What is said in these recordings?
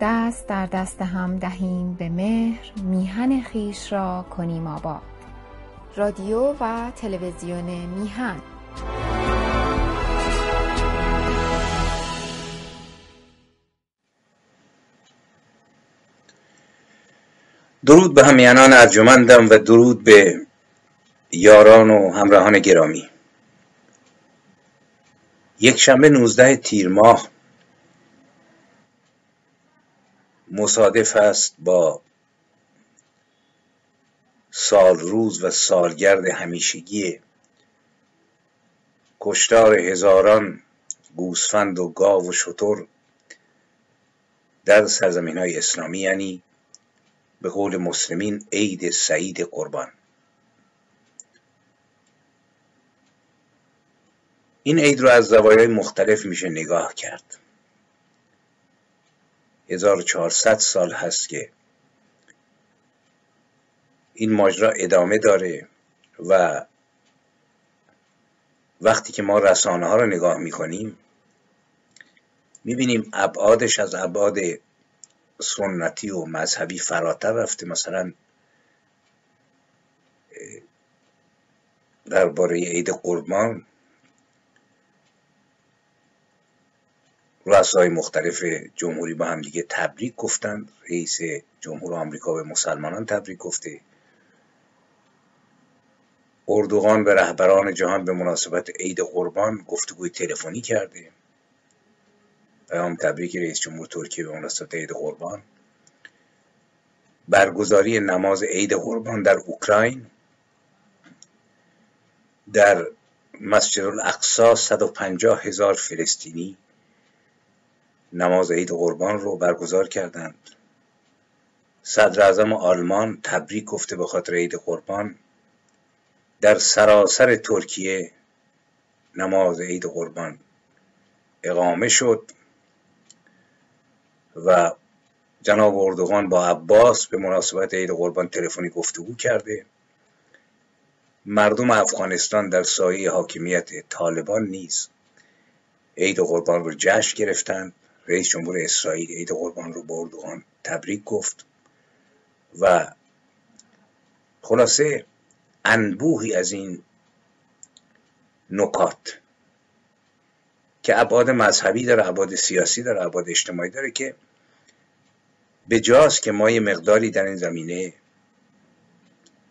دست در دست هم دهیم به مهر، میهن خویش را کنیم آباد. رادیو و تلویزیون میهن. درود به همیهنان ارجمندم و درود به یاران و همراهان گرامی. یک شنبه 19 تیر ماه مصادف است با سال روز و سالگرد همیشگی کشتار هزاران گوسفند و گاو و شتر در سرزمین‌های اسلامی، یعنی به قول مسلمین عید سعید قربان. این عید رو از زوایای مختلف میشه نگاه کرد. 1400 سال هست که این ماجرا ادامه داره و وقتی که ما رسانه ها رو نگاه میکنیم میبینیم ابعادش از ابعاد سنتی و مذهبی فراتر رفته. مثلا درباره عید قربان رؤسای مختلف جمهوری با هم دیگه تبریک گفتند. رئیس جمهور آمریکا به مسلمانان تبریک گفته، اردوغان به رهبران جهان به مناسبت عید قربان گفتگوی تلفنی کرده، پیام تبریک رئیس جمهور ترکیه به مناسبت عید قربان، برگزاری نماز عید قربان در اوکراین، در مسجد الاقصی 150,000 فلسطینی نماز عید قربان رو برگزار کردند. صدر اعظم آلمان تبریک گفته به خاطر عید قربان. در سراسر ترکیه نماز عید قربان اقامه شد و جناب اردوغان با عباس به مناسبت عید قربان تلفنی گفتگو کرده. مردم افغانستان در سایه حاکمیت طالبان نیز عید قربان رو جشن گرفتند. رئیس جمهور اسرائیل عید قربان رو به اردوغان تبریک گفت و خلاصه انبوهی از این نکات که ابعاد مذهبی داره، ابعاد سیاسی داره، ابعاد اجتماعی داره، که به جاست که ما یه مقداری در این زمینه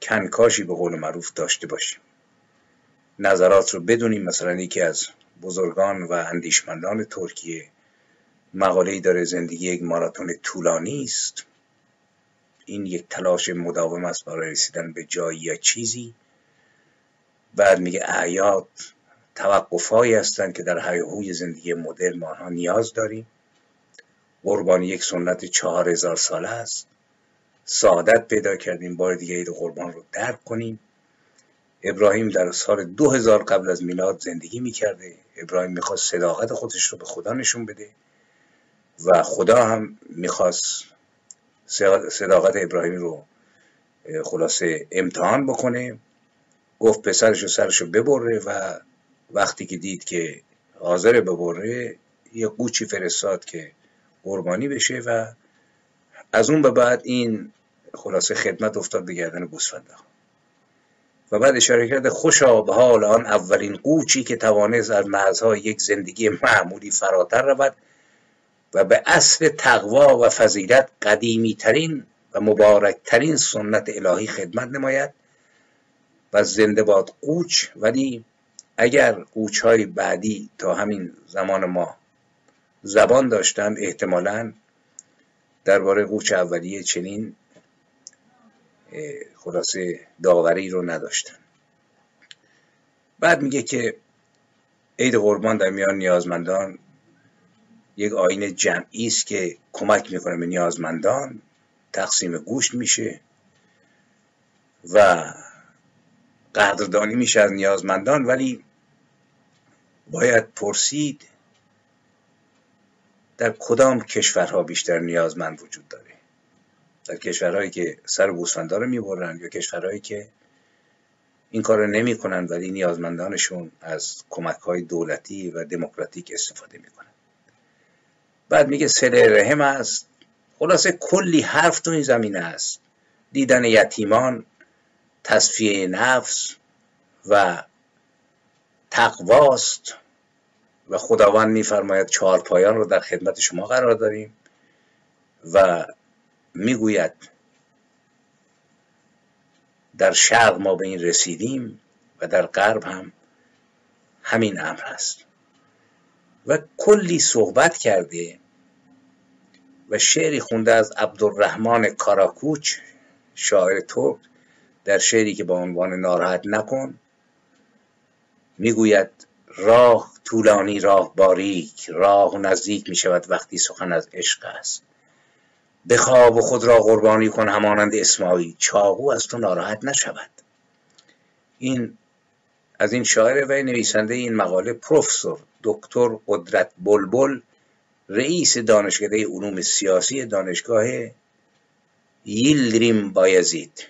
کنکاشی به قول معروف داشته باشیم، نظرات رو بدونیم. مثلا یکی از بزرگان و اندیشمندان ترکیه مقاله‌ای داره، زندگی یک ماراتون طولانی است، این یک تلاش مداوم است برای رسیدن به جایی یا چیزی. بعد میگه اعیاد توقف‌هایی هستند که در هیاهوی زندگی مدرن ما آنها نیاز داریم. قربانی یک سنت 4000 ساله است، سعادت پیدا کردیم بار دیگه عید قربان رو درک کنیم. ابراهیم در سال 2000 قبل از میلاد زندگی میکرده. ابراهیم میخواست صداقت خودش رو به خدا نشون بده و خدا هم میخواست صداقت ابراهیم رو خلاصه امتحان بکنه. گفت پسرشو سرشو ببره و وقتی که دید که حاضر ببره یه قوچی فرستاد که قربانی بشه و از اون به بعد این خلاصه خدمت افتاد به گردن گوسفندها. و بعد اشاره کرده خوشا به حال آن اولین قوچی که توانست از مرزهای یک زندگی معمولی فراتر رود و به اصل تقوا و فضیلت قدیمی ترین و مبارک ترین سنت الهی خدمت نماید و زنده باد قوچ. ولی اگر قوچهای بعدی تا همین زمان ما زبان داشتند احتمالاً درباره قوچ اولیه چنین خلاصه داوری رو نداشتن. بعد میگه که عید قربان در میان نیازمندان یک آیین جمعی است که کمک میکنه به نیازمندان، تقسیم گوشت میشه و قدردانی میشه از نیازمندان. ولی باید پرسید در کدام کشورها بیشتر نیازمند وجود داره؟ در کشورهایی که سر گوسفندا رو میبرن یا کشورهایی که این کار رو نمی کنن ولی نیازمندانشون از کمک‌های دولتی و دموکراتیک استفاده میکنن؟ بعد میگه صله رحم است خلاصه کلی حرف تو این زمینه است. دیدن یتیمان، تصفیه نفس و تقواست و خداوند میفرماید چهار پایان رو در خدمت شما قرار داریم و میگوید در شرق ما به این رسیدیم و در غرب هم همین امر هست. و کلی صحبت کرده و شعری خونده از عبدالرحمن کاراکوچ، شاعر ترک، در شعری که با عنوان ناراحت نکن میگوید: راه طولانی، راه باریک، راه نزدیک می شود وقتی سخن از عشق است. بخواب و خود را قربانی کن همانند اسماعیل، چاقو از تو ناراحت نشود. این از این شاعر و نویسنده این مقاله پروفسور دکتر قدرت بلبل، رئیس دانشکده علوم سیاسی دانشگاه یلدریم بایزید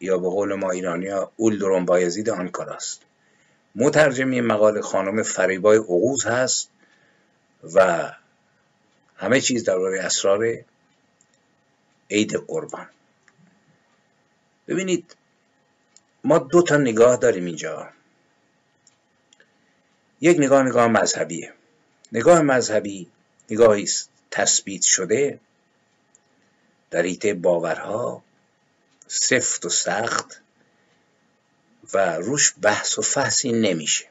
یا به قول ما ایرانی‌ها اولدرون بایزید آنکاراست. مترجم این مقاله خانم فریبای عقوز هست و همه چیز درباره اسرار عید قربان. ببینید، ما دو تا نگاه داریم اینجا. یک نگاه مذهبیه. نگاه مذهبی نگاهی است تثبیت شده در حیطه باورها، سفت و سخت، و روش بحث و فحصی نمیشه.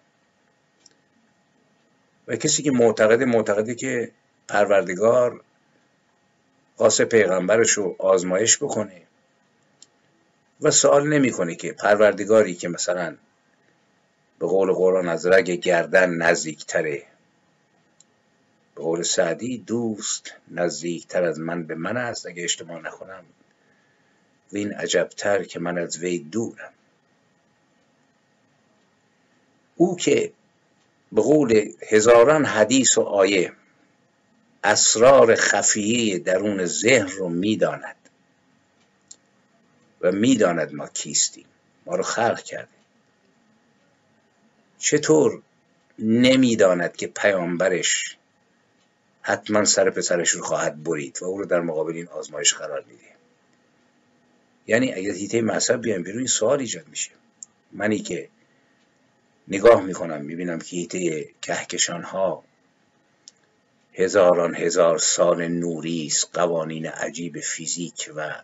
و کسی که معتقده که پروردگار قاص پیغمبرش رو آزمایش بکنه و سوال نمیکنه که پروردگاری که مثلا به قول قرآن از رگ گردن نزدیکتره، به قول سعدی دوست نزدیکتر از من به من است اگه اشتباه نکنم و این عجبتر که من از وی دورم. او که به قول هزاران حدیث و آیه اسرار خفیه درون ذهن رو میداند و میداند ما کیستیم، ما رو خلق کرده، چطور نمیداند که پیامبرش حتما سر پسرش رو خواهد برید و او رو در مقابل این آزمایش قرار میده؟ یعنی اگر حیطه مذهب بیایم بیرون این سوال ایجاد میشه. منی که نگاه میکنم میبینم که حیطه کهکشان ها هزاران هزار سال نوری است، قوانین عجیب فیزیک و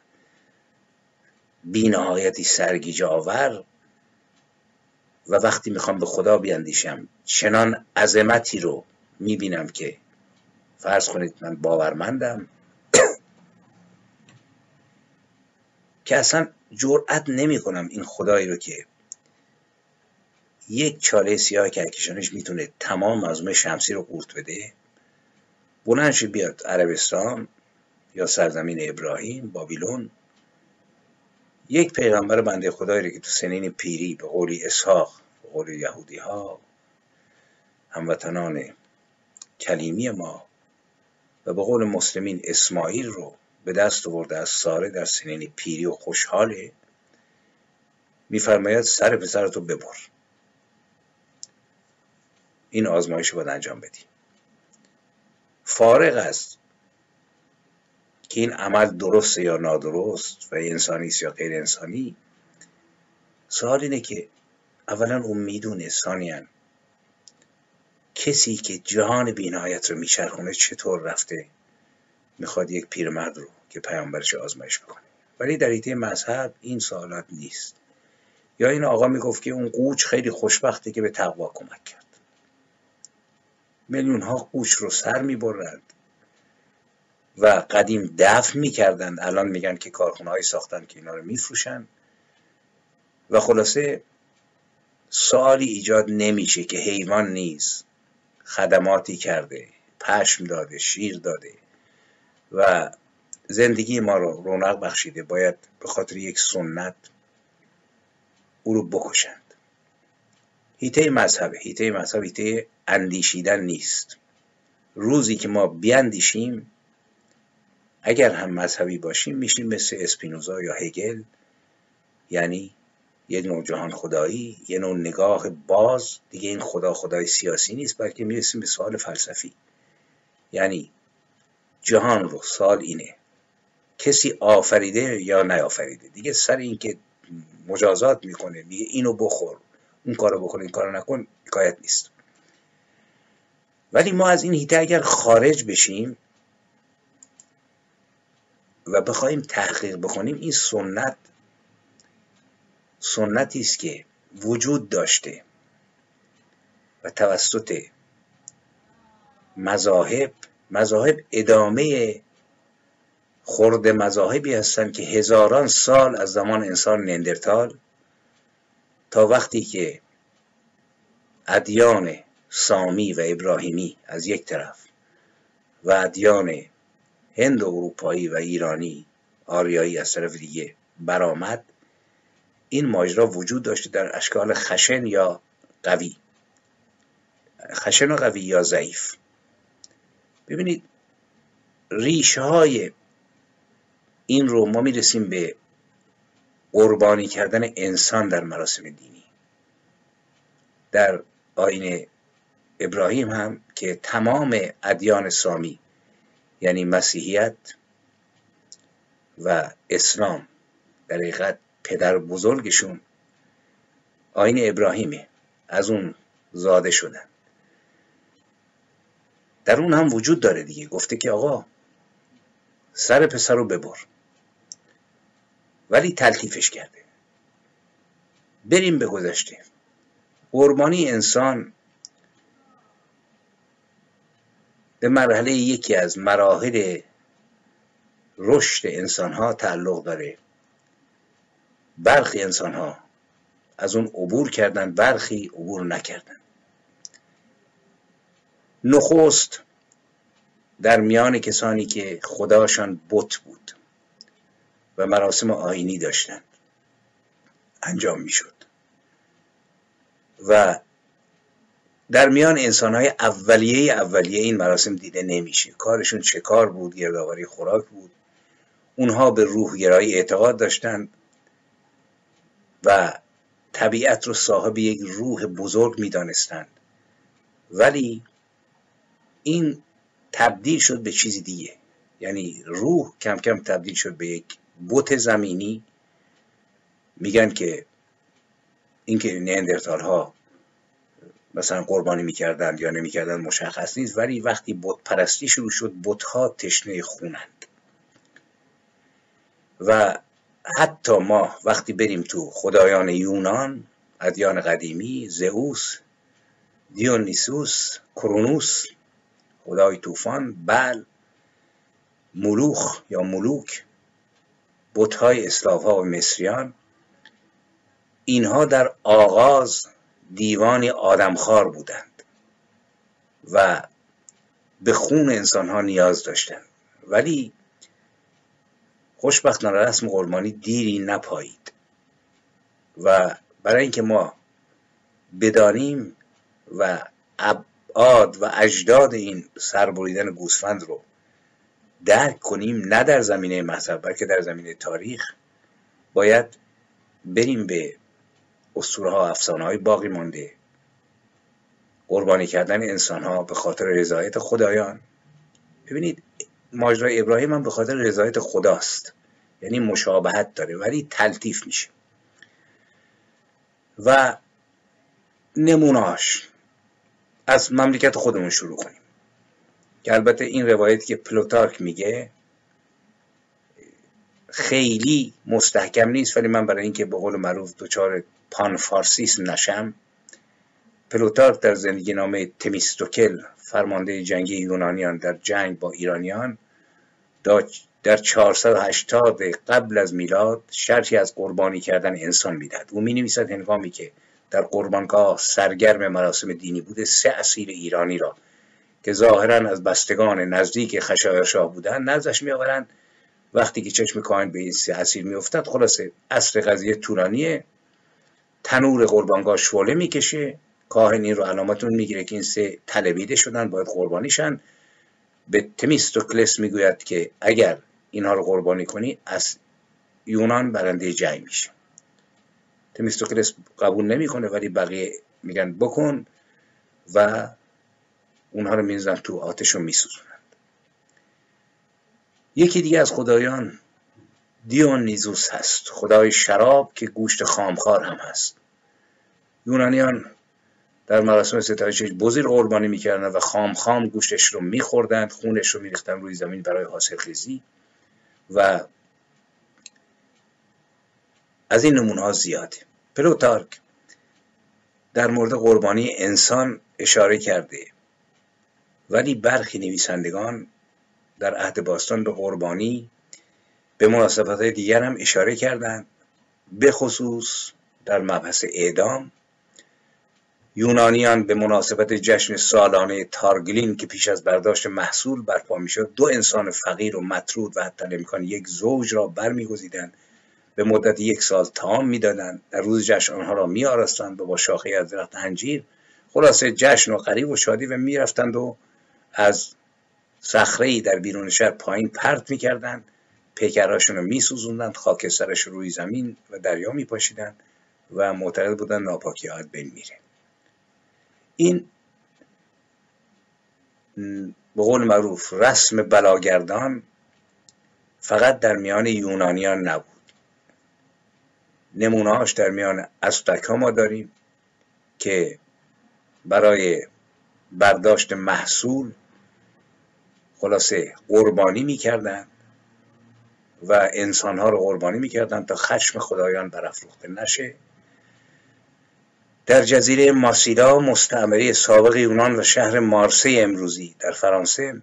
بی‌نهایتی سرگیجه‌آور، و وقتی میخوام به خدا بیاندیشم چنان عظمتی رو میبینم که فرض کنید من باورمندم که اصلا جرأت نمیکنم این خدایی رو که یک چاله سیاه کهکشانش میتونه تمام منظومه شمسی رو قورت بده، بلندش بیاد عربستان یا سرزمین ابراهیم، بابیلون، یک پیغمبر بنده خدایی رو که تو سنین پیری به قول اسحاق، به قول یهودی ها، هموطنان کلیمی ما، و به قول مسلمین اسماعیل رو به دست آورده از ساره در سنین پیری و خوشحاله، میفرماید سر پسرتو ببر، این آزمایش رو باید انجام بدی. فارغ است که این عمل درست یا نادرست و انسانی است یا غیر انسانی، سوال اینه که اولا اون میدونه، ثانیاً کسی که جهان بی‌نهایت رو میچرخونه چطور رفته میخواد یک پیرمرد رو که پیامبرش آزمایش بکنه. ولی در حیطه مذهب این سوالات نیست. یا این آقا میگفت که اون قوچ خیلی خوشبخته که به تقوا کمک کرد، میلیون ها قوچ رو سر میبرند و قدیم دفن میکردند، الان میگن که کارخونه هایی ساختن که اینا رو میفروشن. و خلاصه سوالی ایجاد نمیشه که حیوان نیست، خدماتی کرده، پشم داده، شیر داده و زندگی ما رو رونق بخشیده، باید به خاطر یک سنت او رو بکشند. حیطه مذهب حیطه اندیشیدن نیست. روزی که ما بیاندیشیم، اگر هم مذهبی باشیم، میشیم مثل اسپینوزا یا هگل، یعنی یه نوع جهان خدایی، یه نوع نگاه باز. دیگه این خدا خدای سیاسی نیست، بلکه میرسیم به سوال فلسفی. یعنی جهان رو سوال اینه کسی آفریده یا نیافریده، دیگه سر این که مجازات میکنه میگه اینو بخور اون کارو بکن این کارو نکن حکایت نیست. ولی ما از این هیته اگر خارج بشیم و بخوایم تحقیق بکنیم، این سنت سنتی است که وجود داشته و توسط مذاهب ادامه خرد مذاهبی هستند که هزاران سال از زمان انسان نندرتال تا وقتی که ادیان سامی و ابراهیمی از یک طرف و ادیان هند و اروپایی و ایرانی آریایی از طرف دیگه برآمد، این ماجرا وجود داشته در اشکال خشن یا قوی، خشن و قوی یا ضعیف. ببینید ریشه های این رو ما میرسیم به قربانی کردن انسان در مراسم دینی. در آیین ابراهیم هم که تمام ادیان سامی یعنی مسیحیت و اسلام در حقیقت پدر بزرگشون آیین ابراهیمه، از اون زاده شدن، در اون هم وجود داره دیگه، گفته که آقا سر پسر رو ببر، ولی تلطیفش کرده. بریم به گذشته، قربانی انسان به مرحله یکی از مراحل رشد انسان ها تعلق داره. برخی انسان ها از اون عبور کردن، برخی عبور نکردن. نخست در میان کسانی که خداشان بت بود و مراسم آیینی داشتند انجام میشد، و در میان انسانهای اولیه این مراسم دیده نمیشه. کارشون شکار بود، گردآوری خوراک بود. اونها به روحگرایی اعتقاد داشتند و طبیعت رو صاحب یک روح بزرگ میدانستند، ولی این تبدیل شد به چیزی دیگه، یعنی روح کم کم تبدیل شد به یک بت زمینی. میگن که اینکه نئاندرتال ها مثلا قربانی میکردند یا نمیکردند مشخص نیست، ولی وقتی بت پرستی شروع شد بت ها تشنه خونند. و حتی ما وقتی بریم تو خدایان یونان، ادیان قدیمی، زئوس، دیونیسوس، کرونوس خدای طوفان، بل، ملوخ یا ملوک، بت‌های اسلاوها و مصریان، اینها در آغاز دیوانی آدمخوار بودند و به خون انسانها نیاز داشتند، ولی خوشبختانه رسم قربانی دیری نپایید. و برای اینکه ما بدانیم و آد و اجداد این سربریدن گوسفند رو درک کنیم، نه در زمینه مذهب بلکه در زمینه تاریخ، باید بریم به اسطوره ها، افسانه های باقی مانده. قربانی کردن انسان ها به خاطر رضایت خدایان. ببینید ماجرای ابراهیم هم به خاطر رضایت خداست، یعنی مشابهت داره ولی تلطیف میشه. و نمونهاش از مملکت خودمون شروع کنیم، که البته این روایت که پلوتارک میگه خیلی مستحکم نیست، ولی من برای اینکه به قول معروف دچار پانفارسیسم نشم، پلوتارک در زندگی نامه تمیستوکل فرمانده جنگی یونانیان در جنگ با ایرانیان در 480 قبل از میلاد شرحی از قربانی کردن انسان میدهد. او مینویسد هنگامی که در قربانگاه سرگرم مراسم دینی بوده، 3 اسیر ایرانی را که ظاهرا از بستگان نزدیک خشایارشاه بودند نزدش میآورند. وقتی که چشم کاهن به این 3 اسیر میافتد، خلاصه اصل قضیه طولانیه، تنور قربانگاه شعله میکشه، کاهن این رو علامتون میگیره که این 3 طلبیده شدن، باید قربانی شن. به تمیستوکلس میگوید که اگر اینها رو قربانی کنی از یونان برنده جنگ میشه. تمیستوکلس قبول نمیکنه، ولی بقیه میگن بکن و اونها رو میزنن تو آتش و میسوزونند. یکی دیگه از خدایان دیونیزوس هست، خدای شراب که گوشت خامخوار هم هست. یونانیان در مراسم ستایش بزیر قربانی میکردند و خام خام گوشتش رو میخوردند، خونش رو میریختند روی زمین برای حاصلخیزی و از این نمونه ها زیاده. پلوتارک در مورد قربانی انسان اشاره کرده، ولی برخی نویسندگان در عهد باستان به قربانی به مناسبت های دیگر هم اشاره کردند، به خصوص در مبحث اعدام. یونانیان به مناسبت جشن سالانه تارگلین که پیش از برداشت محصول برپا میشد، دو انسان فقیر و مطرود و حتی امکان یک زوج را برمیگزیدند، به مدت یک سال طعام میدادند، در روز جشن آنها را میآراستند و با شاخه از درخت انجیر، خلاصه جشن و غریب و شادی و میرفتند و از صخره‌ای در بیرون شهر پایین پرت میکردند، پیکرهاشون رو میسوزوندند، خاکسترش روی زمین و دریا میپاشیدند و معتقد بودند ناپاکی ها از بین میره. این به قول معروف رسم بلاگردان فقط در میان یونانیان نبود، نمونه‌هاش در میان ازتک‌ها ما داریم که برای برداشت محصول خلاصه قربانی می‌کردند و انسان‌ها رو قربانی می‌کردند تا خشم خدایان برافروخته نشه. در جزیره ماسیلا، مستعمره سابق یونان و شهر مارسی امروزی در فرانسه،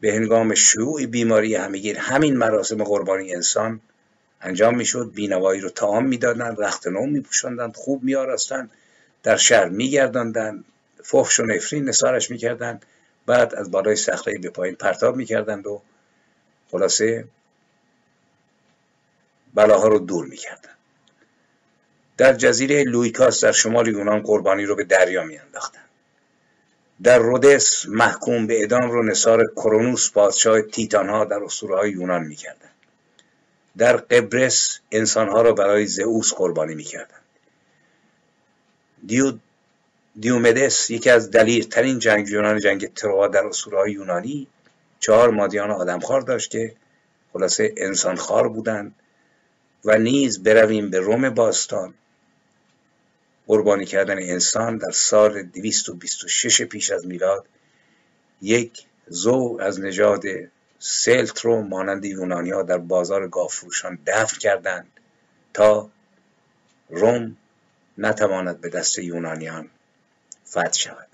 به هنگام شیوع بیماری همگیر همین مراسم قربانی انسان انجام میشد. بینوایی رو طعام میدادند، رخت نو میپوشاندند، خوب میآراستند، در شهر میگرداندند، فحش و نفرین نثارش میکردند، بعد از بالای صخره به پایین پرتاب میکردند و خلاصه بلاها رو دور میکردند. در جزیره لویکاس در شمال یونان قربانی رو به دریا میانداختند. در رودس محکوم به اعدام رو نثار کرونوس پادشاه تیتانها در اسطوره‌های یونان میکردند. در قبرس انسانها را برای زئوس قربانی میکردند. دیومدس یکی از دلیرترین جنگجویان جنگ تروآ در اسطوره‌های یونانی 4 مادیان آدمخوار داشت که خلاصه انسانخوار بودند. و نیز برویم به روم باستان، قربانی کردن انسان در سال 226 پیش از میلاد یک زوج از نژاد سلت رو مانند یونانی‌ها در بازار گاوفروشان دفن کردند تا روم نتواند به دست یونانیان فتح شود.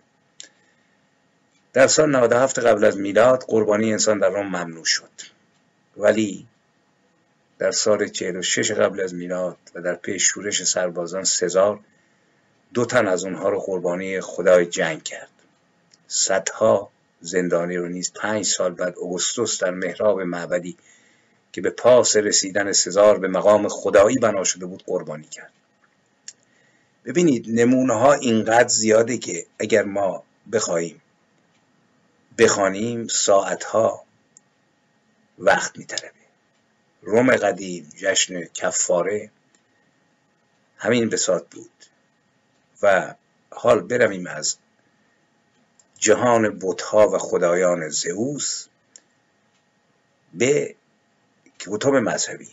در سال 97 قبل از میلاد قربانی انسان در روم ممنوع شد، ولی در سال 46 قبل از میلاد و در پی شورش سربازان سزار، 2 تن از اونها رو قربانی خدای جنگ کرد. صدها زندانی رو نیز 5 سال بعد اوگوستوس در محراب معبدی که به پاس رسیدن سزار به مقام خدایی بنا شده بود قربانی کرد. ببینید نمونه ها اینقدر زیاده که اگر ما بخوایم بخوانیم ساعتها وقت می‌طلبه. روم قدیم جشن کفاره همین بساط بود و حال برویم از جهان بت‌ها و خدایان زئوس به کتب مذهبی.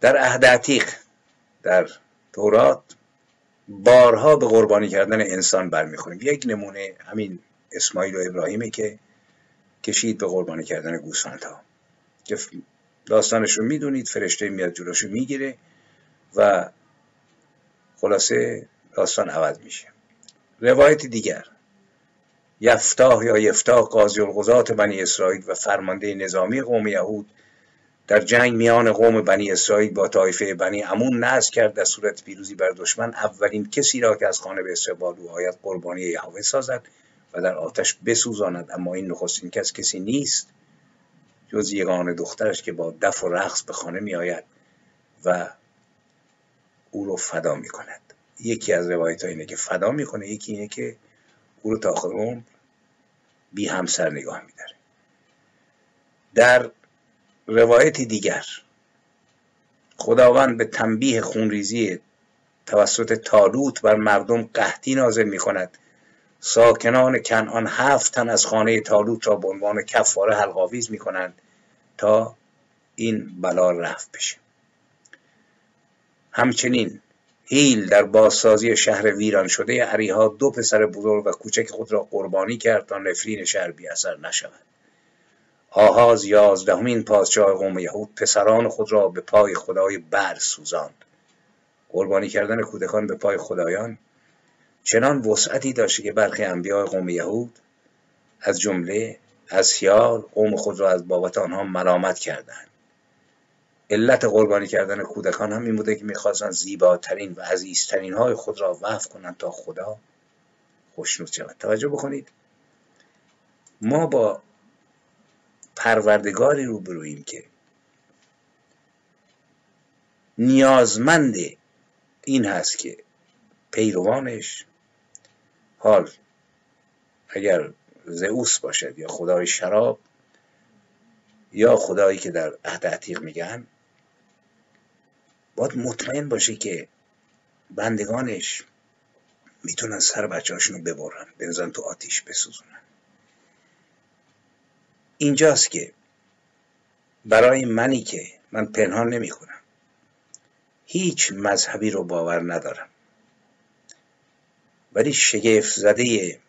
در عهد عتیق در تورات بارها به قربانی کردن انسان برمیخوریم. یک نمونه همین اسماعیل و ابراهیمه که کشید به قربانی کردن گوسفندها که داستانش رو میدونید، فرشته میاد جلوش رو میگیره و خلاصه داستان عوض میشه. روایت دیگر، یفتاح یا یفتاح قاضی القضات بنی اسرائیل و فرمانده نظامی قوم یهود در جنگ میان قوم بنی اسرائیل با طایفه بنی عمون نذر کرد در صورت پیروزی بر دشمن اولین کسی را که از خانه به استقبال او آید قربانی یهوه سازد و در آتش بسوزاند، اما این نخستین کس کسی نیست جز یگانه دخترش که با دف و رقص به خانه می آید و او رو فدا می کند. یکی از روایت ها اینه که فدا می کنه، یکی اینه که او رو تا آخر عمر بی همسر نگاه می داره. در روایت دیگر خداوند به تنبیه خونریزی توسط طالوت بر مردم قحطی نازل می کند. ساکنان کنعان 7 تن از خانه طالوت را به عنوان کفاره حلق‌آویز می‌کنند تا این بلا رفع بشه. همچنین هیل در بازسازی شهر ویران شده اریها دو پسر بزرگ و کوچک خود را قربانی کرد تا نفرین شهر بی اثر نشود. آهاز 11 پادشاه قوم یهود پسران خود را به پای خدای بر سوزاند. قربانی کردن کودکان به پای خدایان چنان وسعتی داشت که برخی انبیاء قوم یهود از جمله اسیار قوم خود را از بابت آنها ملامت کردند. علت قربانی کردن کودکان هم این بوده که می‌خواستند زیباترین و عزیزترین های خود را وقف کنند تا خدا خوشنود شود. توجه بکنید، ما با پروردگاری روبروییم که نیازمند این هست که پیروانش، حال اگر زئوس باشد یا خدای شراب یا خدایی که در عهد عتیق میگن، باید مطمئن باشه که بندگانش میتونن سر بچه‌هاشون رو ببرن، بنزن تو آتیش بسوزونن. اینجاست که برای منی که من پنهان نمی کنم، هیچ مذهبی رو باور ندارم، ولی شگفت زده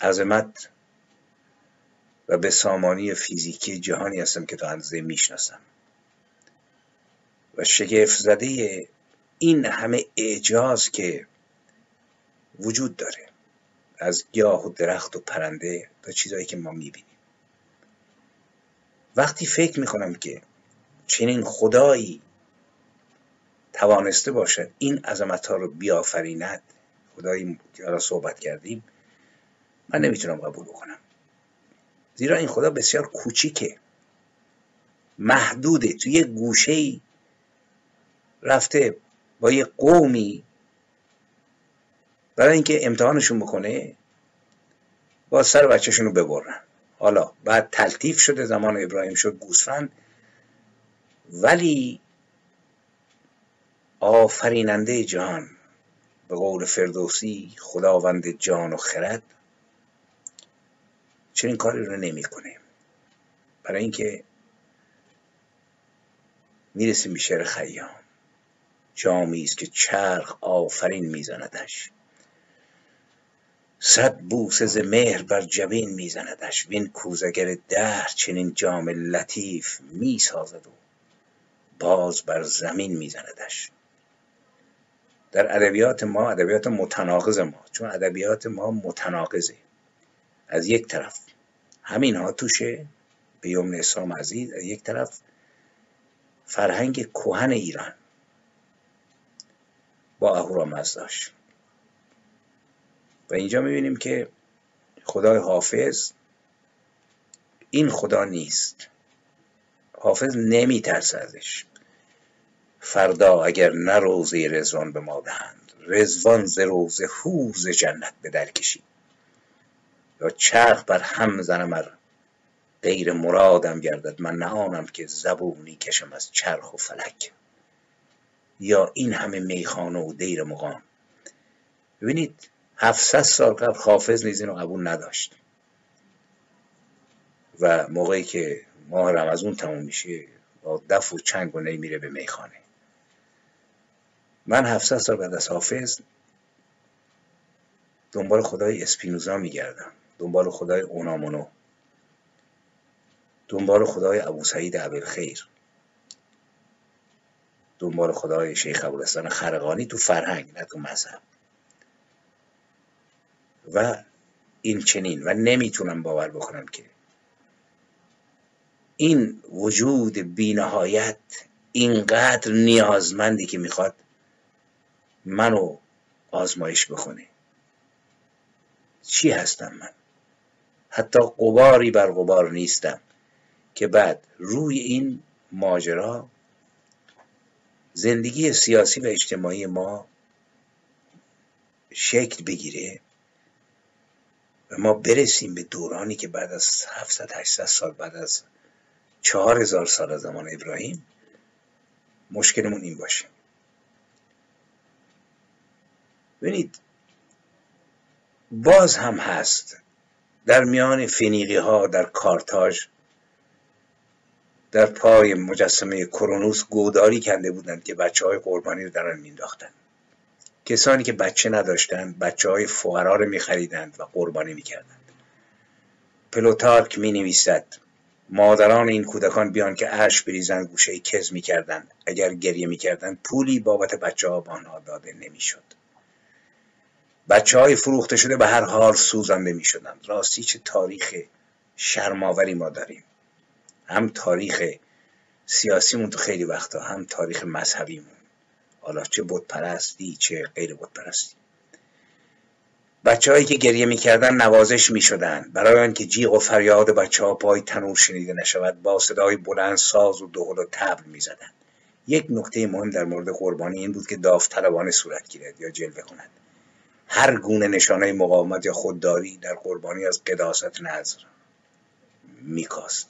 عظمت و به سامانی فیزیکی جهانی هستم که تا اندازه میشناسم و شگفت زده این همه اعجاز که وجود داره، از گیاه و درخت و پرنده تا چیزایی که ما میبینیم. وقتی فکر میکنم که چنین خدایی توانسته باشد این عظمت ها رو بیافریند، خدایی که الان صحبت کردیم، من نمیتونم قبول کنم، زیرا این خدا بسیار کوچیکه، محدوده، توی یه گوشه‌ای رفته با یه قومی برای اینکه امتحانشون بکنه با سر بچه‌شون رو ببرن. حالا بعد تلطیف شده، زمان ابراهیم شد گوسفند، ولی آفریننده جهان به قول فردوسی خداوند جان و خرد چنین کاری رو نمی‌کنه. برای اینکه میرسیم به شعر خیام، جامی است که چرخ آفرین میزندش، 100 بوسه ز مهر بر جبین میزندش، وین کوزگر دهر چنین جام لطیف میسازد و باز بر زمین میزندش. در ادبیات ما، ادبیات متناقض ما، چون ادبیات ما متناقضه، از یک طرف همین ها توشه به یمن اسلام عزیز، از یک طرف فرهنگ کهن ایران با اهورامزداش، و اینجا میبینیم که خدای حافظ این خدا نیست. حافظ نمیترسه ازش. فردا اگر نه روزه رضوان به ما دهند، رضوان ز روزه حور ز جنت به در کشی. یا چرخ بر هم زنم ار غیر مرادم گردد، من نه آنم که زبونی کشم از چرخ و فلک. یا این همه میخانه و دیر مقام. ببینید 700 سال قبل حافظ نیز اینو قبول نداشت و موقعی که ماه رمضان تموم میشه با دف و چنگ و نی میره به میخانه. من 700 سال بعد از حافظ دنبال خدای اسپینوزا میگردم، دنبال خدای اونامونو، دنبال خدای ابوسعید ابوالخیر، دنبال خدای شیخ ابوالحسن خرقانی، تو فرهنگ نه تو مذهب. و این چنین و نمیتونم باور بکنم که این وجود بی‌نهایت اینقدر نیازمندی که میخواد منو آزمایش بکنه. چی هستم من؟ حتی غباری بر غبار نیستم که بعد روی این ماجرا زندگی سیاسی و اجتماعی ما شکل بگیره و ما برسیم به دورانی که بعد از 700-800 سال بعد از 4000 سال از زمان ابراهیم مشکلمون این باشه. ببینید باز هم هست در میان فنیقی ها در کارتاژ در پای مجسمه کرونوس گوداری کنده بودند که بچه‌های قربانی رو در آن می‌انداختند. کسانی که بچه نداشتند بچه‌های فقرا را می‌خریدند و قربانی می‌کردند. پلوتارک می‌نویسد مادران این کودکان بیان که اشک بریزند گوشه کز می‌کردند، اگر گریه می‌کردند پولی بابت بچه‌ها به آنها داده نمی‌شد. بچه‌های فروخته شده به هر حال سوزانده می‌شدند. راستی چه تاریخ شرم‌آوری ما داریم. هم تاریخ سیاسیمون تو خیلی وقتا، هم تاریخ مذهبیمون، حالا چه بتپرستی چه غیر بتپرستی. بچه‌هایی که گریه می‌کردن نوازش می‌شدند. برای آنکه جیغ و فریاد بچه‌ها پای تنور شنیده نشود با صدای بلند ساز و دهل و طبل می‌زدند. یک نکته مهم در مورد قربانی این بود که داوطلبانه صورت گیرد یا جلوه کند. هر گونه نشانه مقاومت یا خودداری در قربانی از قداست نظر می‌کاست.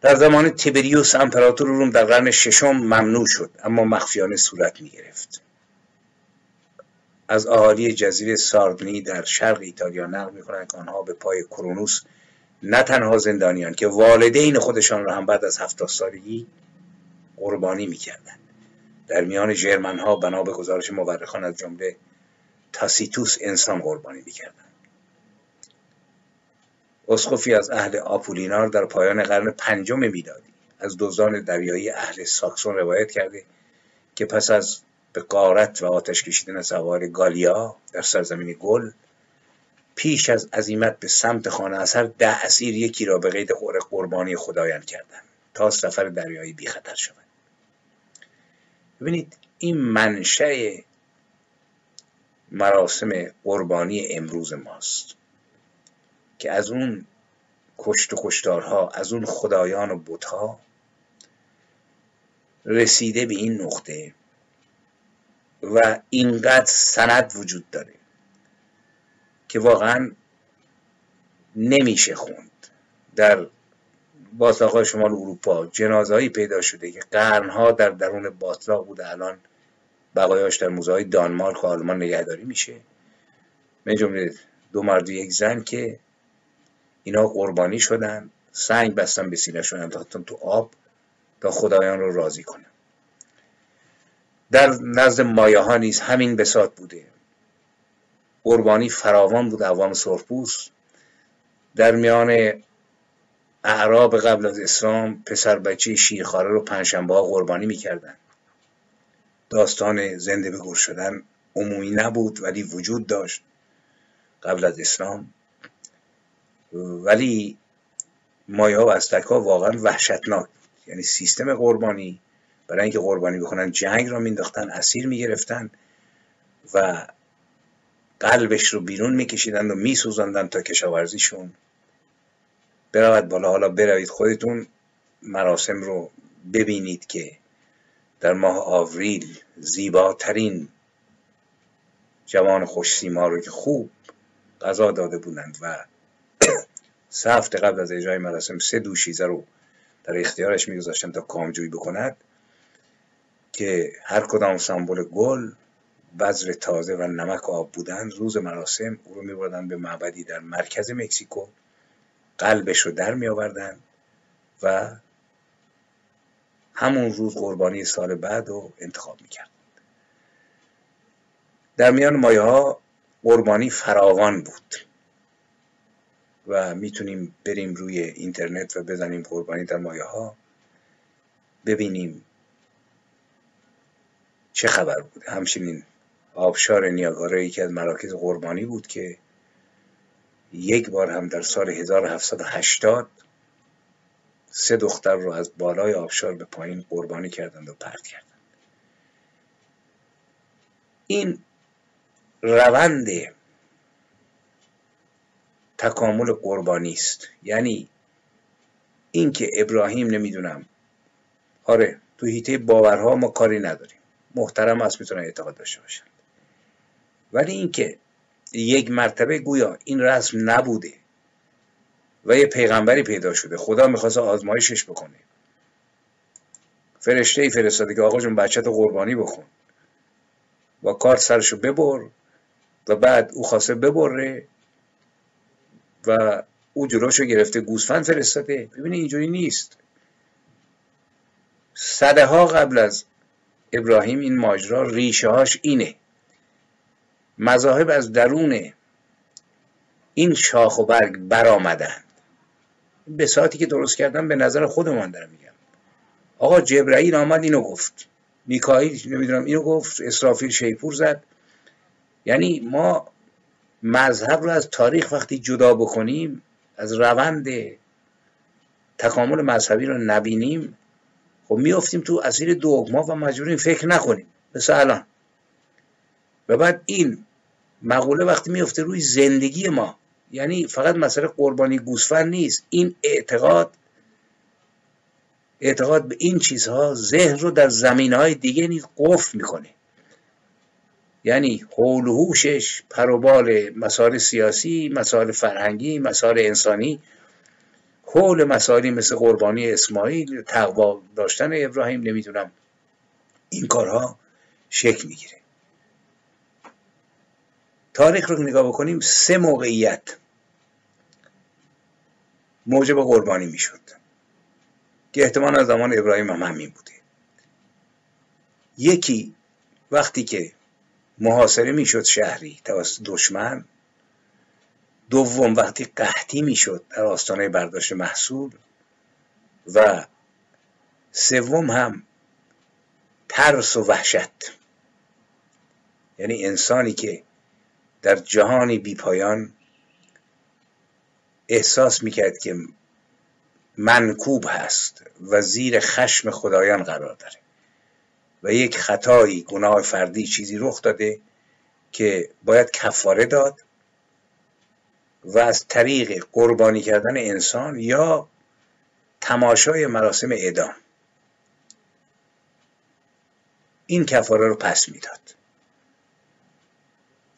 در زمان تیبریوس امپراتور روم در قرن ششم ممنوع شد، اما مخفیانه صورت می گرفت. از اهالی جزیره ساردینی در شرق ایتالیا نقل می کنند که آنها به پای کرونوس نه تنها زندانیان که والدین خودشان را هم بعد از 70 سالگی قربانی می کردند. در میان ژرمن ها بنا به گزارش مورخان از جمله تاسیتوس انسان قربانی می کردند. اسقفی از اهل آپولینار در پایان قرن پنجم میلادی از دزدان دریایی اهل ساکسون روایت کرده که پس از به غارت و آتش کشیدن سوار گالیا در سرزمین گل، پیش از عزیمت به سمت خانه اثر 10 اسیر یکی را به قید قربانی خدایان کردند تا سفر دریایی بی خطر شود. ببینید این منشأ مراسم قربانی امروز ماست که از اون کشت و کشتارها، از اون خدایان و بتها رسیده به این نقطه و اینقدر سند وجود داره که واقعا نمیشه خوند. در باتلاق‌های شمال اروپا جنازه‌ای پیدا شده که قرنها در درون باتلاق بوده، الان بقایاش در موزه‌های دانمارک و آلمان نگهداری میشه، من جمله 2 مرد و 1 زن که اینا قربانی شدن، سنگ بستن به سینه شدن تا تو آب تا خدایان رو راضی کنن. در نزد مایاها نیز همین بساط بوده. قربانی فراوان بود عوام سرخپوست. در میان اعراب قبل از اسلام پسر بچه شیرخواره رو پنجشنبه‌ها قربانی میکردن. داستان زنده به گور شدن عمومی نبود ولی وجود داشت قبل از اسلام، ولی مایا و ازتک‌ها واقعا وحشتناک، یعنی سیستم قربانی برای اینکه قربانی بکنن جنگ را مینداختن، اسیر میگرفتن و قلبش رو بیرون میکشیدن و میسوزاندن تا کشاورزیشون برود بالا. حالا بروید خودتون مراسم رو ببینید که در ماه آوریل زیباترین جوان خوش سیما رو که خوب غذا داده بودند و 3 هفته قبل از اجرای مراسم 3 دوشیزه رو در اختیارش میگذاشتن تا کامجویی بکند که هر کدام سمبل گل، بذر تازه و نمک و آب بودند. روز مراسم او رو میبردن به معبدی در مرکز مکزیکو، قلبش رو در میآوردن و همون روز قربانی سال بعد رو انتخاب میکردند. در میان مایاها قربانی فراوان بود و میتونیم بریم روی اینترنت و بزنیم قربانی در مایاها ببینیم چه خبر بود. همچنین آبشار نیاگارا یکی از مراکز قربانی بود که یک بار هم در سال 1780 3 دختر رو از بالای آبشار به پایین قربانی کردند و پرت کردند. این روند تکامل قربانی است، یعنی اینکه ابراهیم نمیدونم آره تو هیته باورها ما کاری نداریم، محترم است، میتونن اعتقاد داشته باشن، ولی اینکه یک مرتبه گویا این رسم نبوده و یه پیغمبری پیدا شده، خدا میخواست آزمایشش بکنه، فرشته‌ای فرستاده که آقا جون بچه‌تو قربانی بکن و کارت سرشو ببر و بعد او خواسته ببره و او جلوشو گرفته گوسفند فرستاده. ببینید اینجوری نیست. صدها قبل از ابراهیم این ماجرا ریشه هاش اینه. مذاهب از درون این شاخ و برگ برآمدند. بساطی که درست کردن به نظر خودمان دارم میگم. آقا جبرئیل آمد اینو گفت، میکائیل نمیدونم اینو گفت، اسرافیل شیپور زد. یعنی ما مذهب رو از تاریخ وقتی جدا بکنیم، از روند تکامل مذهبی رو نبینیم، خب میافتیم تو اسیر دوگما و مجبوریم فکر نکنیم مثل الان. و بعد این مقوله وقتی میفته روی زندگی ما، یعنی فقط مسئله قربانی گوسفند نیست، این اعتقاد به این چیزها ذهن رو در زمینهای دیگه نیز قفل میکنه. یعنی حول و حوشش پروبال مسائل سیاسی، مسائل فرهنگی، مسائل انسانی، حول مسائلی مثل قربانی اسماعیل، تقوا داشتن ابراهیم، نمیدونم این کارها شکل میگیره. تاریخ رو نگاه بکنیم، سه موقعیت موجب قربانی میشد که احتمال از زمان ابراهیم هم همین بوده. یکی وقتی که محاصره میشد شهری توسط دشمن، دوم وقتی قحطی میشد در آستانه برداشت محصول، و سوم هم ترس و وحشت. یعنی انسانی که در جهانی بی پایان احساس میکرد که منکوب هست و زیر خشم خدایان قرار داره و یک خطایی، گناه فردی، چیزی رخ داده که باید کفاره داد و از طریق قربانی کردن انسان یا تماشای مراسم اعدام این کفاره رو پس میداد.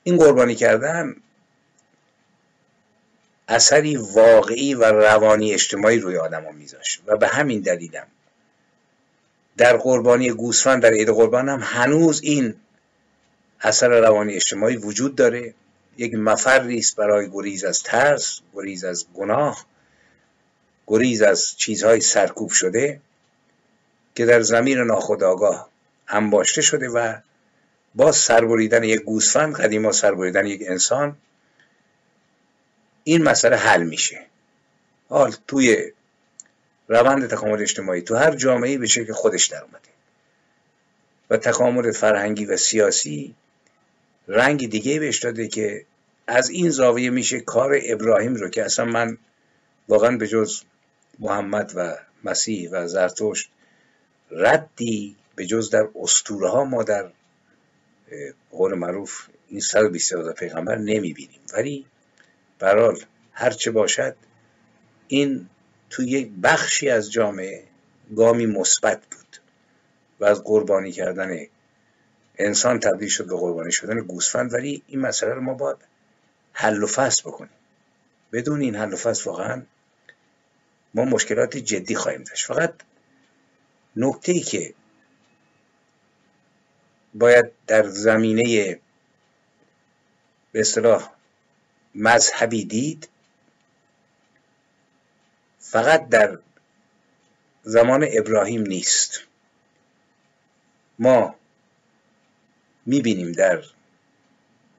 این قربانی کردن اثری واقعی و روانی اجتماعی روی آدم‌ها میذاشت و به همین دلیلم در قربانی گوسفند، در عید قربان هم هنوز این اثر روانی اجتماعی وجود داره. یک مفری است برای گریز از ترس، گریز از گناه، گریز از چیزهای سرکوب شده که در ضمیر ناخودآگاه انباشته شده و با سربریدن یک گوسفند، قدیما سربریدن یک انسان، این مسئله حل میشه. حال توی روند تکامل اجتماعی تو هر جامعه‌ای به شکل خودش در اومده و تکامل فرهنگی و سیاسی رنگ دیگه بهش داده که از این زاویه میشه کار ابراهیم رو که اصلا من واقعا به جز محمد و مسیح و زرتشت ردی به جز در اسطوره ها ما در قول معروف این 120 پیغمبر نمیبینیم، ولی به هر حال هر چه باشد این تو یک بخشی از جامعه گامی مثبت بود و از قربانی کردن انسان تبدیل شد به قربانی شدن گوسفند. ولی این مسئله رو ما باید حل و فصل بکنیم. بدون این حل و فصل واقعا ما مشکلات جدی خواهیم داشت. فقط نکته‌ای که باید در زمینه به اصطلاح مذهبی دید، فقط در زمان ابراهیم نیست. ما میبینیم در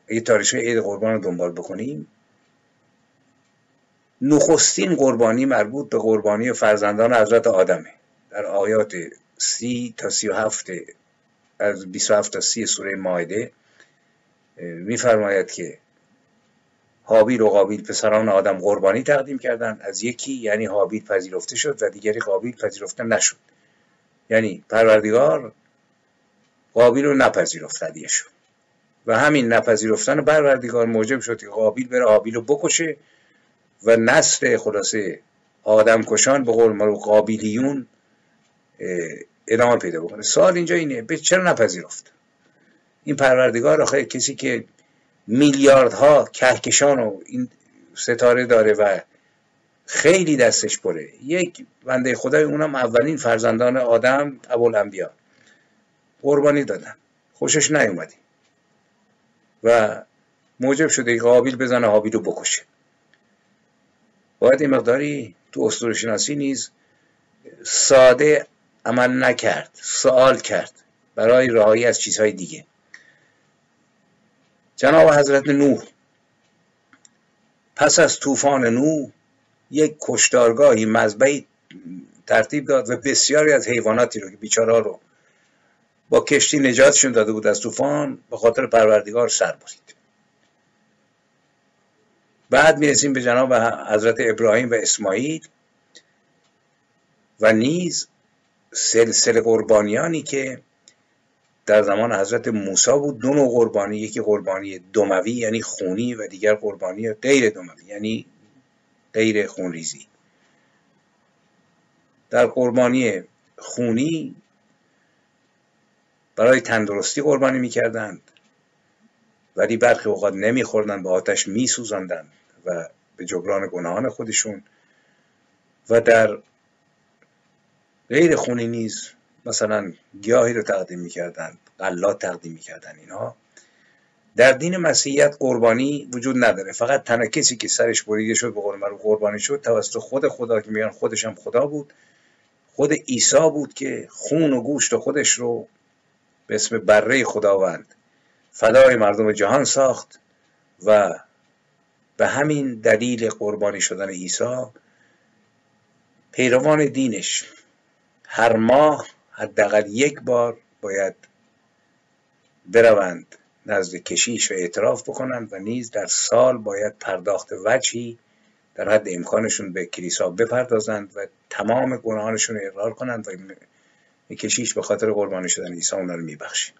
اگه تاریخچه عید قربان رو دنبال بکنیم، نخستین قربانی مربوط به قربانی فرزندان حضرت آدمه. در آیات 30 تا 37، از 27 تا 30 سوره مائده میفرماید که هابیل و قابیل پسران آدم قربانی تقدیم کردند، از یکی یعنی هابیل پذیرفته شد و دیگری قابیل پذیرفته نشد. یعنی پروردگار قابیل رو نپذیرفت هدیه شد و همین نپذیرفتن پروردگار موجب شد که قابیل بره هابیل رو بکشه و نسل خلاصه آدم کشان به قول معروف قابیلیون ادامه پیدا بکنه. سوال اینجا اینه به چرا نپذیرفت این پروردگار؟ آخه کسی که میلیاردها کهکشان و این ستاره داره و خیلی دستش پره، یک بنده خدای اونم اولین فرزندان آدم ابوالانبیا قربانی دادن، خوشش نیومدی و موجب شده که قابیل بزنه هابیل رو بکشه. باید این مقداری تو اسطوره‌شناسی نیز ساده عمل نکرد، سوال کرد برای رهایی از چیزهای دیگه. جناب حضرت نوح پس از طوفان نوح یک کشتارگاهی، مذبحی ترتیب داد و بسیاری از حیواناتی رو که بیچاره‌ها رو با کشتی نجاتشون داده بود از طوفان، به خاطر پروردگار سر برید. بعد میرسیم به جناب حضرت ابراهیم و اسماعیل و نیز سلسله قربانیانی که در زمان حضرت موسی بود. دو نوع قربانی، یکی قربانی دموی یعنی خونی و دیگر قربانی غیر دموی یعنی غیر خونریزی. در قربانی خونی برای تندرستی قربانی میکردند، ولی برخی اوقات نمیخوردن، به آتش میسوزاندند و به جبران گناهان خودشون. و در غیر خونی نیز مثلا گیاهی رو تقدیم میکردند، غلات تقدیم میکردند. اینها در دین مسیحیت قربانی وجود نداره، فقط تنها کسی که سرش بریده شد به قول معروف قربانی شد توسط خود خدا، که میگن خودش هم خدا بود، خود عیسی بود که خون و گوشت خودش رو به اسم بره خداوند فدای مردم جهان ساخت و به همین دلیل قربانی شدن عیسی پیروان دینش هر ماه حداقل یک بار باید بروند نزد کشیش و اعتراف بکنند و نیز در سال باید پرداخت وجهی در حد امکانشون به کلیسا بپردازند و تمام گناهانشون رو اقرار کنند و کشیش به خاطر قربانی شدن عیسی اونا رو میبخشید.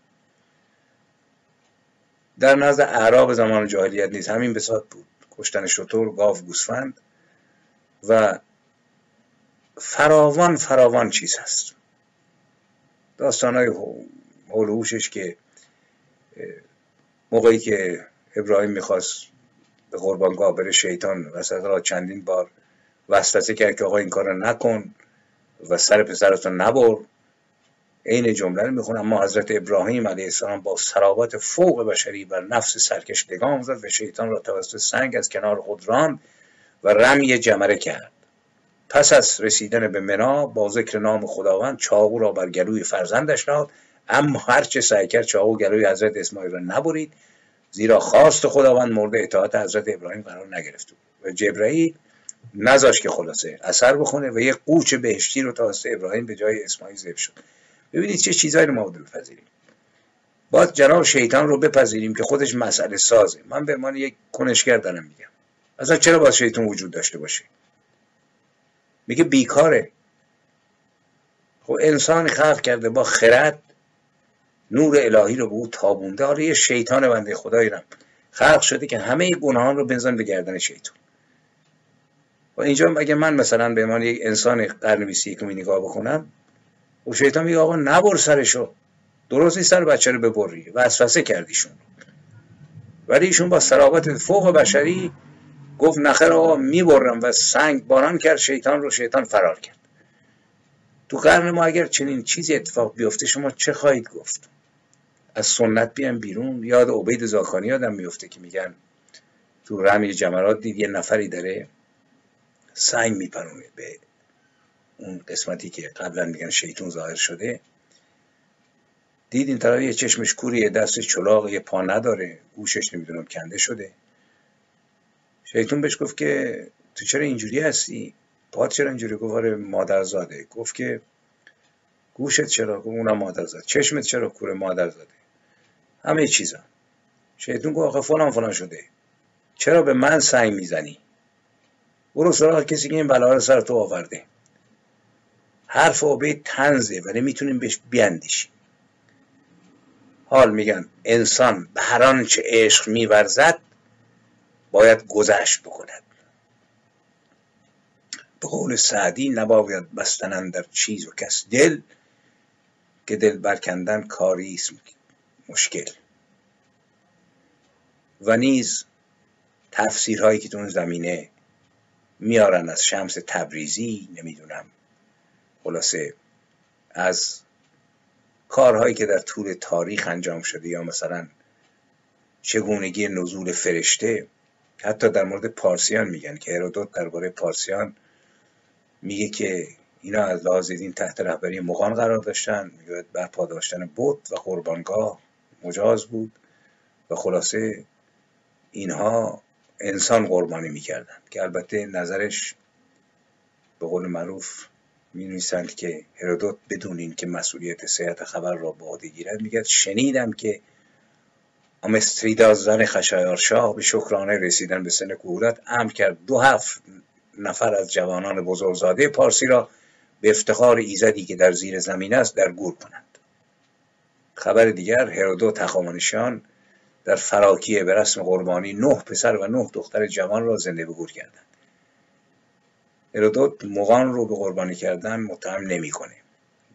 در نزد اعراب زمان جاهلیت نیز همین بساط بود، کشتن شتر، گاو، گوسفند و فراوان چیز هست. داستانای هولوشش که موقعی که ابراهیم میخواست به قربانگاه بره، شیطان وسط را چندین بار وسوسه کرد که آقا این کارو نکن و سر پسرتو نبر. این جمله رو میخونم: ما حضرت ابراهیم علیه السلام با سراوات فوق بشری بر نفس سرکش لگام زد و شیطان را توسط سنگ از کنار خود راند و رمی جمره کرد. پس از رسیدن به منا با ذکر نام خداوند چاقو را بر گلوی فرزندش نهاد، اما هرچه سعی کرد چاقو گلوی حضرت اسماعیل را نبرید، زیرا خواست خداوند مورد اطاعت حضرت ابراهیم قرار نگرفت و جبرئیل نذاشت که خلاصه اثر بخونه و یک قوچ بهشتی رو توسط ابراهیم به جای اسماعیل ذبح شد. ببینید چه چیزایی رو ما باید بپذیریم. باید جناب شیطان رو بپذیریم که خودش مسئله سازه. من به عنوان یک کنشگر دارم میگم، اصلا چرا باید شیطان وجود داشته باشه؟ میگه بیکاره. خب انسان خلق کرده با خرد، نور الهی رو به او تابونده، حالا یه شیطان بنده خدایی رو خلق شده که همه گناهان رو بنزن به گردن شیطان. و اینجا اگه من مثلا به عنوان یک انسان قرن 21 نگاه بکنم، و شیطان میگه آقا نبر سرشو، درست نیست سر بچه رو ببری، وسوسه کردیشون. ولی ایشون با سراغت فوق بشری گفت نخیر آقا میبرم و سنگ باران کرد شیطان رو، شیطان فرار کرد. تو قرن ما اگر چنین چیزی اتفاق بیفته شما چه خواهید گفت؟ از سنت بیان بیرون. یاد عبید زاکانی آدم میفته که میگن تو رمی جمرات دید یه نفری داره سنگ میپرونه به اون قسمتی که قبلا میگن شیطان ظاهر شده، دید این طرف یه چشمش کوریه، دستش چلاق، یه پا نداره، گوشش نمیدونم کنده شده. شیطان بهش گفت که تو چرا اینجوری هستی؟ پات چرا اینجوری؟ گفت آره مادرزاده. گفت که گوشت چرا؟ گفت اونم مادرزاده. چشمت چرا کوره؟ مادرزاده. همه چیزا. شیطان گفت آخه فلان شده، چرا به من سنگ میزنی؟ برو سراغ کسی که این بلا رو سر تو آورده. حرف عبید طنزه ولی میتونیم بهش بیاندیشیم. حال میگن انسان به هر آنچه عشق میورزد باید گذشت بکند. به قول سعدی نباید بستن اندر چیز و کس دل، که دل برکندن کاری است مشکل. و نیز تفسیرهایی که تو اون زمینه میارن از شمس تبریزی، نمیدونم، خلاصه از کارهایی که در طول تاریخ انجام شده، یا مثلا چگونگی نزول فرشته. حتی در مورد پارسیان میگن که هرودوت درباره پارسیان میگه که اینا از لحاظ دین تحت رهبری مغان قرار داشتن. میگوید برپا داشتن بت و قربانگاه مجاز بود و خلاصه اینها انسان قربانی میکردن که البته نظرش به قول معروف می‌نویسند که هرودوت بدون این که مسئولیت صحت خبر را به عهده گیرد میگوید شنیدم که آمستریداز زن خشایارشاه به شکرانه رسیدن به سن کهولت امر کرد 7 نفر از جوانان بزرگزاده پارسی را به افتخار ایزدی که در زیر زمین است در گور کنند. خبر دیگر، هرودوت هخامنشیان در فراکیه به رسم قربانی 9 پسر و 9 دختر جوان را زنده به گور کردند. هرودوت مغان رو به قربانی کردن متهم نمی‌کنه،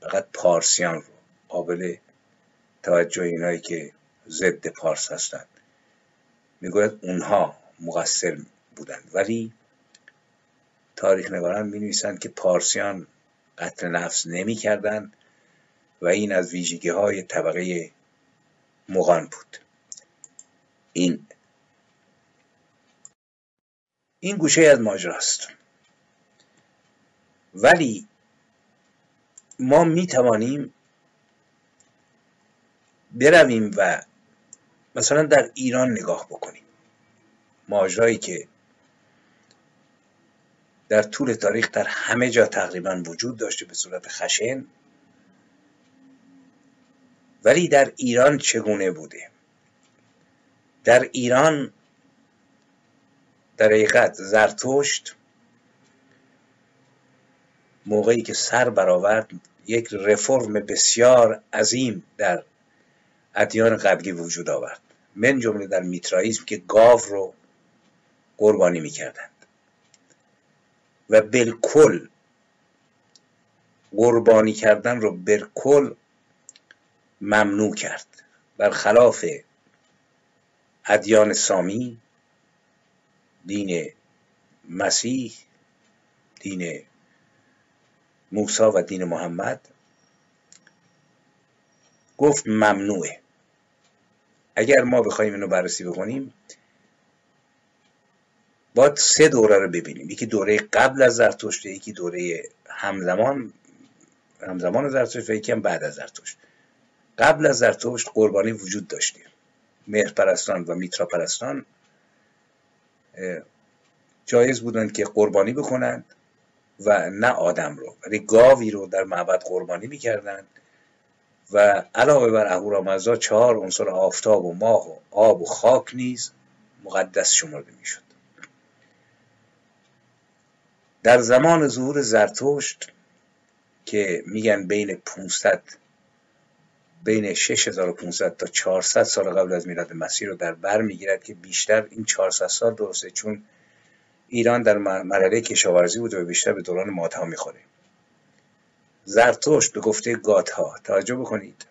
فقط پارسیان رو، قابل توجه اینایی که ضد پارس هستند. میگوید اونها مقصر بودند، ولی تاریخ نگاران می‌نویسند که پارسیان قتل نفس نمی‌کردند و این از ویژگی‌های طبقه مغان بود. این گوشه از ماجراست. ولی ما میتوانیم برویم و مثلا در ایران نگاه بکنیم، ماجرایی که در طول تاریخ در همه جا تقریبا وجود داشته به صورت خشن، ولی در ایران چگونه بوده. در ایران در حقیقت زرتشت موقعی که سر برآورد، یک رفرم بسیار عظیم در ادیان قبلی وجود آورد، من جمله در میترائیسم که گاو رو قربانی میکردند و بالکل قربانی کردن رو بالکل ممنوع کرد، برخلاف ادیان سامی، دین مسیح، دین موسی و دین محمد. گفت ممنوعه. اگر ما بخوایم اینو بررسی بکنیم باید 3 دوره رو ببینیم، یکی دوره قبل از زرتشت، یکی دوره همزمان زرتشت و یکی هم بعد از زرتشت. قبل از زرتشت قربانی وجود داشته، مهرپرستان و میتراپرستان جایز بودند که قربانی بکنند و نه آدم رو، ولی گاوی رو در معبد قربانی میکردند و علاوه بر اهورامزدا 4 عنصر آفتاب و ماه و آب و خاک نیز مقدس شمرده میشد. در زمان ظهور زرتشت که میگن بین 6500 تا 400 سال قبل از میلاد مسیح رو در بر میگیرد، که بیشتر این 400 سال درسته چون ایران در مرحله کشاورزی بود و بیشتر به دوران مادها میخوره. زرتشت به گفته گاتها، توجه بکنید،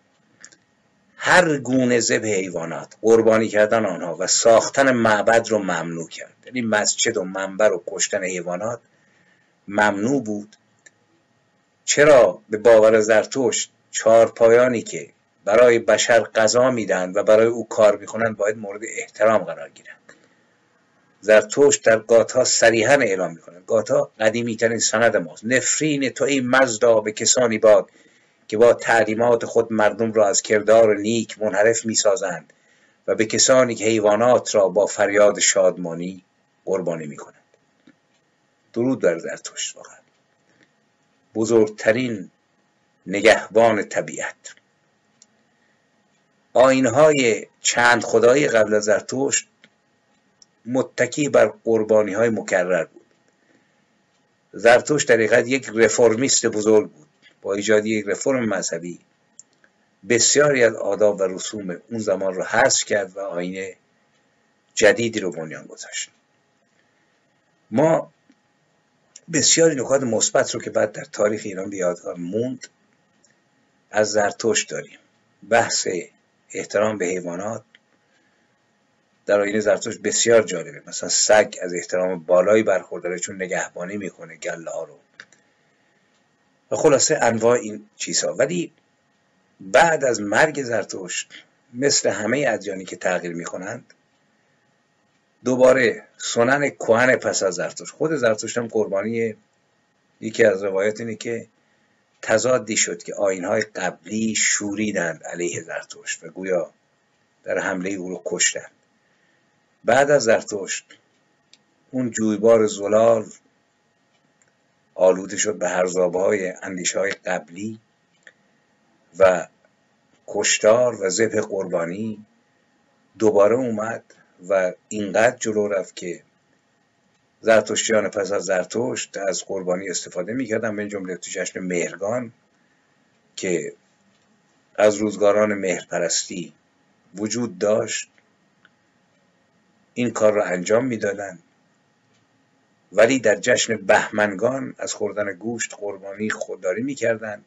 هر گونه ذبح حیوانات، قربانی کردن آنها و ساختن معبد رو ممنوع کرد. یعنی مسجد و منبر و کشتن حیوانات ممنوع بود. چرا؟ به باور زرتشت چهارپایانی که برای بشر غذا میدن و برای او کار میکنن باید مورد احترام قرار گیرن. زرتشت در گاتا صریحا اعلام میکنند، گاتا قدیمی ترین سند ماست، نفرین تو این مزدا به کسانی باد که با تعلیمات خود مردم را از کردار نیک منحرف میسازند و به کسانی که حیوانات را با فریاد شادمانی قربانی میکنند. درود بر زرتشت، واقعا بزرگترین نگهبان طبیعت. آیین‌های چند خدایی قبل از زرتشت متکی بر قربانی های مکرر بود. زرتشت در حقیقت یک رفرمیست بزرگ بود. با ایجاد یک رفرم مذهبی بسیاری از آداب و رسوم اون زمان را حذف کرد و آیین جدیدی رو بنیان گذاشت. ما بسیاری نکات مثبت رو که بعد در تاریخ ایران به یادگار موند از زرتشت داریم. بحث احترام به حیوانات در آیین زرتشت بسیار جالبه. مثلا سگ از احترام بالایی برخورداره چون نگهبانی میکنه گله ها رو و خلاصه انواع این چیزها. ولی بعد از مرگ زرتشت مثل همه ادیانی که تغییر میکنند دوباره سنن کهن پس از زرتشت، خود زرتشت هم قربانی یکی از روایات اینه که تضادی شد که آیین‌های قبلی شوریدند علیه زرتشت و گویا در حمله او رو کشتند. بعد از زرتشت اون جویبار زلال آلوده شد به هرزابهای اندیشه‌های قبلی و کشتار و ذبح قربانی دوباره اومد و اینقدر جلو رفت که زرتشتیان پس از زرتشت از قربانی استفاده میکردن، به جمله تو جشن مهرگان که از روزگاران مهرپرستی وجود داشت این کار را انجام میدادن، ولی در جشن بهمنگان از خوردن گوشت قربانی خودداری میکردن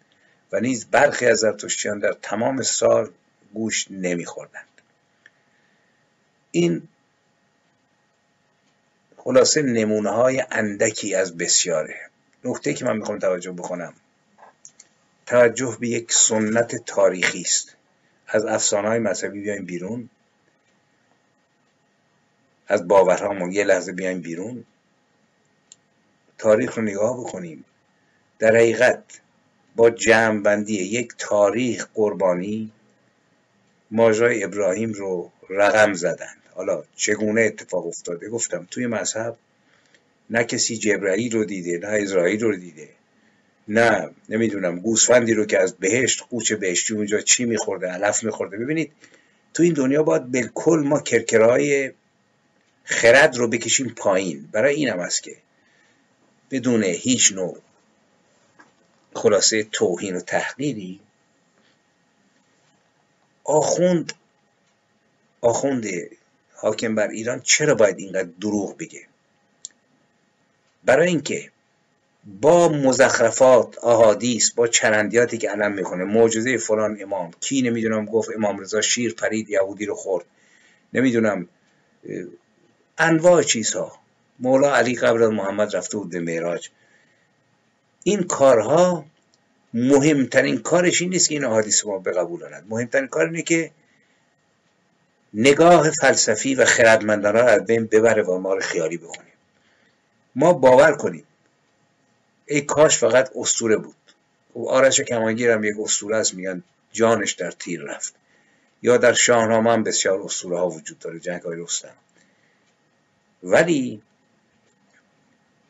و نیز برخی از زرتشتیان در تمام سال گوشت نمیخوردند. این خلاصه نمونه های اندکی از بسیاره. نکته که من میخوام توجه بکنم، توجه به یک سنت تاریخی است. از افسانه های مذهبی بیایم بیرون، از باورهامون یه لحظه بیایم بیرون، تاریخ رو نگاه بکنیم. در حقیقت با جمع بندی یک تاریخ قربانی ماجرای ابراهیم رو رقم زدند. حالا چگونه اتفاق افتاده؟ گفتم توی مذهب نه کسی جبرئیل رو دیده، نه عزرائیل رو دیده، نه نمیدونم گوسفندی رو که از بهشت، قوچ بهشتی اونجا چی میخورده، علف میخورده. ببینید تو این دنیا باید بالکل ما کرکرهای خرد رو بکشیم پایین. برای این هم هست که بدون هیچ نوع خلاصه توهین و تحقیری آخوند حاکم بر ایران چرا باید اینقدر دروغ بگه؟ برای اینکه با مزخرفات، احادیث، با چرندیاتی که علم میکنه، معجزه فلان امام کی نمیدونم گفت امام رضا شیر پرید یهودی رو خورد، نمیدونم انواع چیزها، مولا علی قبل از محمد رفته بود به معراج. این کارها مهمترین کارش این نیست که این احادیث ما بقبولند، مهمترین کار اینه که نگاه فلسفی و خردمندانه را از بین ببره و ما رو خیالی بکنیم. ما باور کنیم ای کاش فقط اسطوره بود. و آرش کمانگیر هم یک اسطوره است، میگن جانش در تیر رفت. یا در شاهنامه هم بسیار اسطوره ها وجود داره، جنگ های رستم. ولی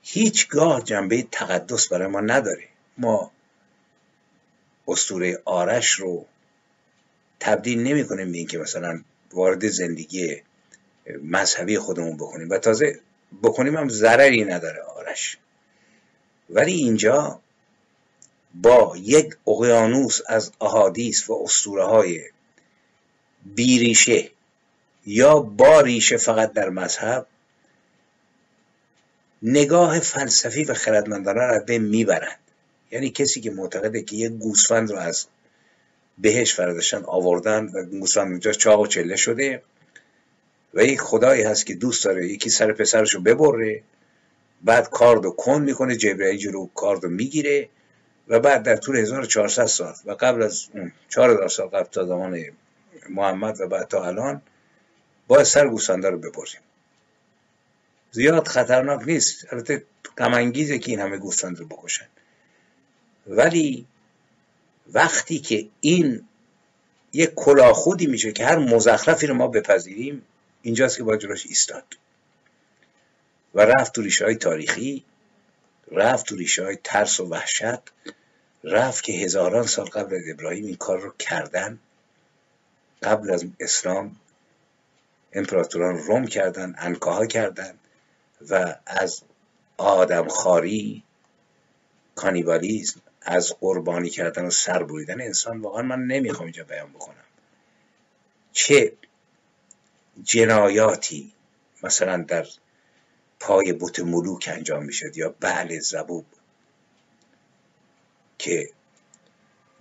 هیچگاه جنبه تقدس برای ما نداره. ما اسطوره آرش رو تبدیل نمی کنیم به اینکه مثلا وارد زندگی مذهبی خودمون بکنیم و تازه بکنیم هم ضرری نداره آرش. ولی اینجا با یک اقیانوس از احادیث و اسطوره های بیریشه یا با ریشه فقط در مذهب نگاه فلسفی و خردمندانه را به میبرند. یعنی کسی که معتقده که یک گوسفند رو از بهش فرداشتن آوردن و گوسفند اونجا چاق و چله شده و یک خدایی هست که دوست داره یکی سر پسرشو ببره، بعد کاردو کن میکنه، جبرئیل جلو کاردو میگیره و بعد در طول 1400 سال و قبل از 4000 سال قبل تا زمان محمد و بعد تا الان با سر گوسفنده رو ببریم. زیاد خطرناک نیست، البته غم انگیزه که این همه گوسفند رو بکشن، ولی وقتی که این یک کلاخودی میشه که هر مزخرفی رو ما بپذیریم، اینجاست که باید جلوش ایستاد و رفت تو ریشه های تاریخی، رفت تو ریشه های ترس و وحشت، رفت که هزاران سال قبل از ابراهیم این کار رو کردن. قبل از اسلام امپراتوران روم کردن، انکاها کردن و از آدمخواری، کانیبالیزم، از قربانی کردن و سر بریدن انسان، واقعا من نمیخوام اینجا بیان بکنم چه جنایاتی مثلا در پای بت ملوک انجام میشد یا بعل زبوب که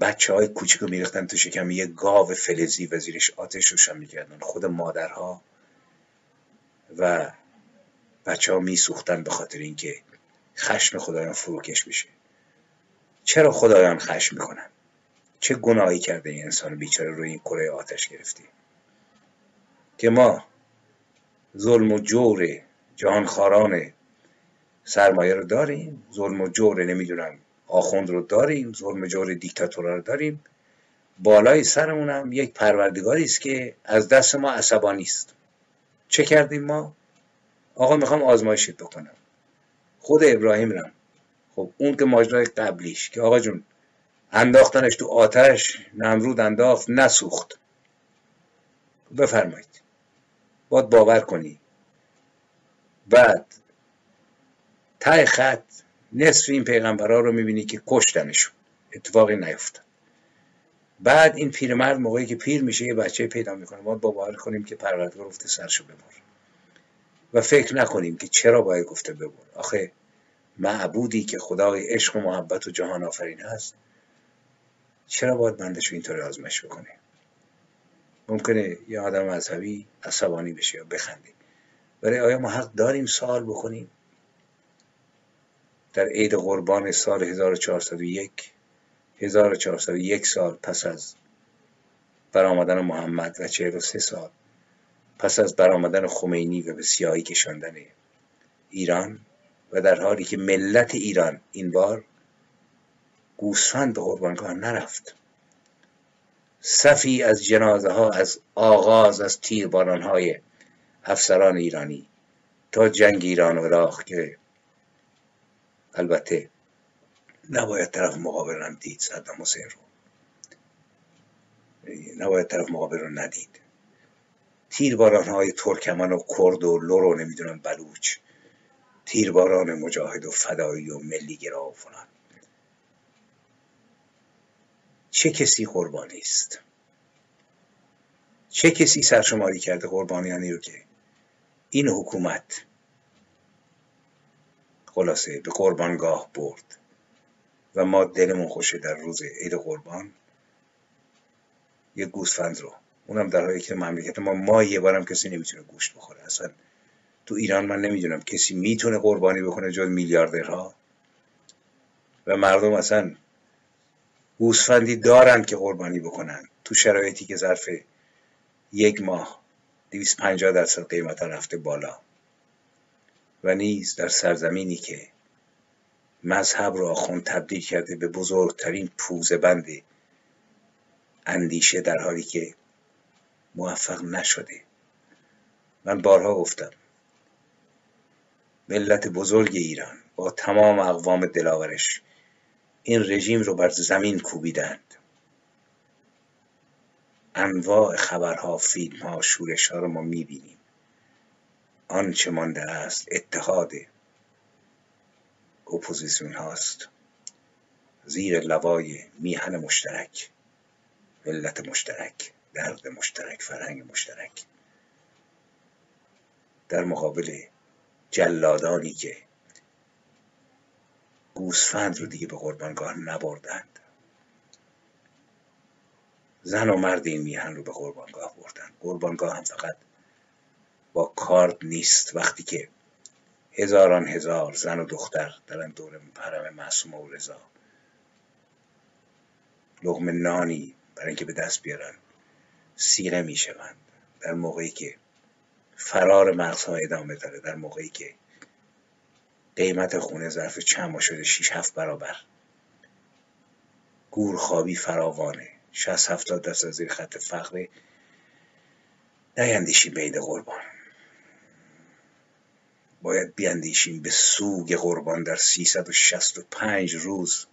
بچه‌های کوچیک رو میریختن تو شکم یه گاو فلزی و زیرش آتش روشن میکردن، خود مادرها و بچه‌ها میسوختن به خاطر اینکه خشم خدایان فروکش بشه. چرا خدایان خشم میکنن؟ چه گناهی کرده این انسان بیچاره روی این کره آتش گرفتی که ما ظلم و جور جهانخواران سرمایه رو داریم، ظلم و جور نمیدونم آخوند رو داریم، ظلم و جور دیکتاتورا رو داریم، بالای سرمون هم یک پروردگاری است که از دست ما عصبانی است. چه کردیم ما؟ آقا میخوام آزمایشت بکنم. خود ابراهیم رم، خب اون که ماجرای قبلیش که آقا جون انداختنش تو آتش، نمرود انداخت نسوخت. بفرمایید، باید باور کنی. بعد تای خط نصف این پیغمبرها رو میبینی که کشتنشون، اتفاقی نیفتاد. بعد این پیرمرد موقعی که پیر میشه یه بچه پیدا میکنه. باید باور کنیم که پروردگار گفته سرشو ببر و فکر نکنیم که چرا باید گفته ببر. آخه معبودی که خدای عشق و محبت و جهان آفرین هست چرا باید بندش رو اینطوری آزمایش بکنه؟ ممکنه یه آدم مذهبی عصبانی بشه یا بخنده. برای آیا ما حق داریم سوال بکنیم؟ در عید قربان سال 1401 سال پس از برآمدن محمد و 43 سال پس از برآمدن خمینی و به سیاهی کشاندن ایران، و در حالی که ملت ایران این بار گوسفند به قربانگاه نرفت، صفی از جنازه ها از آغاز از تیرباران های افسران ایرانی تا جنگ ایران و عراق که البته نباید طرف مقابل رو ندید، صدام حسین رو نباید طرف مقابل رو ندید، تیرباران های ترکمن و کرد و لور و نمیدونن بلوچ، تیرباران مجاهد و فدایی و ملیگرا و فلان. چه کسی قربانی است؟ چه کسی سرشماری کرده قربانیانی رو که این حکومت خلاصه به قربانگاه برد و ما دلمون خوشه در روز عید قربان یه گوسفند رو، اونم در حالی که مملکت ما یه بارم کسی نمیتونه گوشت بخوره. اصلا تو ایران من نمیدونم کسی میتونه قربانی بکنه جز میلیاردرها، و مردم اصلا گوسفندی دارن که قربانی بکنن تو شرایطی که ظرف یک ماه 250% قیمت رفته بالا، و نیز در سرزمینی که مذهب را آخوند تبدیل کرده به بزرگترین پوزبند اندیشه، در حالی که موفق نشده. من بارها گفتم ملت بزرگ ایران با تمام اقوام دلاورش این رژیم رو بر زمین کوبیدند. انواع خبرها، فیلمها، شورشها رو ما میبینیم. آنچه مانده است اتحاد اپوزیسیون هاست زیر لوای میهن مشترک، ملت مشترک، درد مشترک، فرهنگ مشترک، در مقابل جلادانی که گوسفند رو دیگه به قربانگاه نبردند، زن و مرد این میهن رو به قربانگاه بردند. قربانگاه هم فقط با کارد نیست. وقتی که هزاران هزار زن و دختر دارن دور پرم معصومه و رضا لقمه نانی برای اینکه به دست بیارن سیره میشوند، در موقعی که فرار مغزها ادامه داره، در موقعی که قیمت خونه ظرف چند ماه شده 6-7 برابر، گورخوابی فراوانه، 60-70% زیر خط فقره، نیندیشیم به عید قربان. باید بیندیشیم به سوگ قربان در 365 روز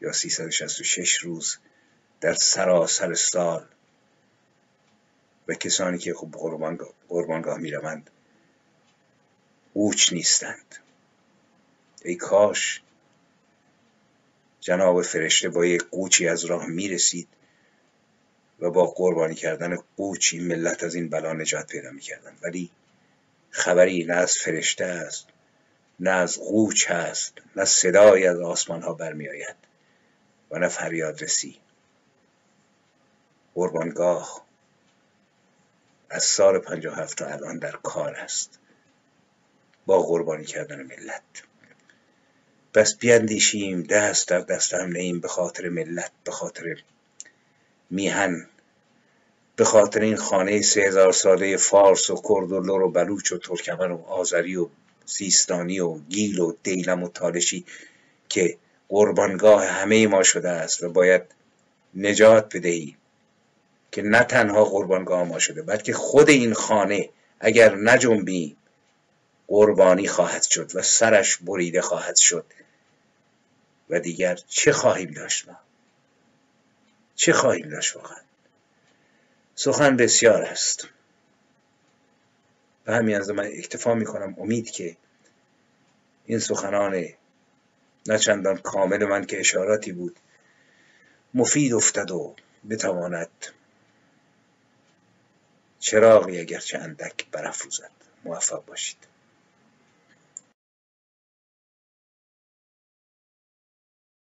یا 366 روز در سراسر سال، و کسانی که خب قربانگاه میروند اوچ نیستند. ای کاش جناب فرشته با یک قوچی از راه میرسید و با قربانی کردن قوچی ملت از این بلا نجات پیدا میکردن، ولی خبری نه از فرشته است، نه از قوچ هست، نه صدایی از آسمان ها برمی آید و نه فریاد رسی. قربانگاه از سال 57 تا الان در کار است با قربانی کردن ملت. بس بیندیشیم، دست در دست هم نهیم به خاطر ملت، به خاطر میهن، به خاطر این خانه 3000 ساله فارس و کرد و لور و بلوچ و ترکمن و آذری و سیستانی و گیل و دیلم و تالشی که قربانگاه همه ما شده است و باید نجات بدهی، که نه تنها قربانگاه ما شده بلکه خود این خانه اگر نجنبی قربانی خواهد شد و سرش بریده خواهد شد. و دیگر چه خواهیم داشت ما؟ چه خواهیم داشت واقعا؟ سخن بسیار است. به همین از من اکتفا می کنم. امید که این سخنان نه چندان کامل من که اشاراتی بود مفید افتد و بتواند چراغی اگرچه اندک برافروزد. موفق باشید.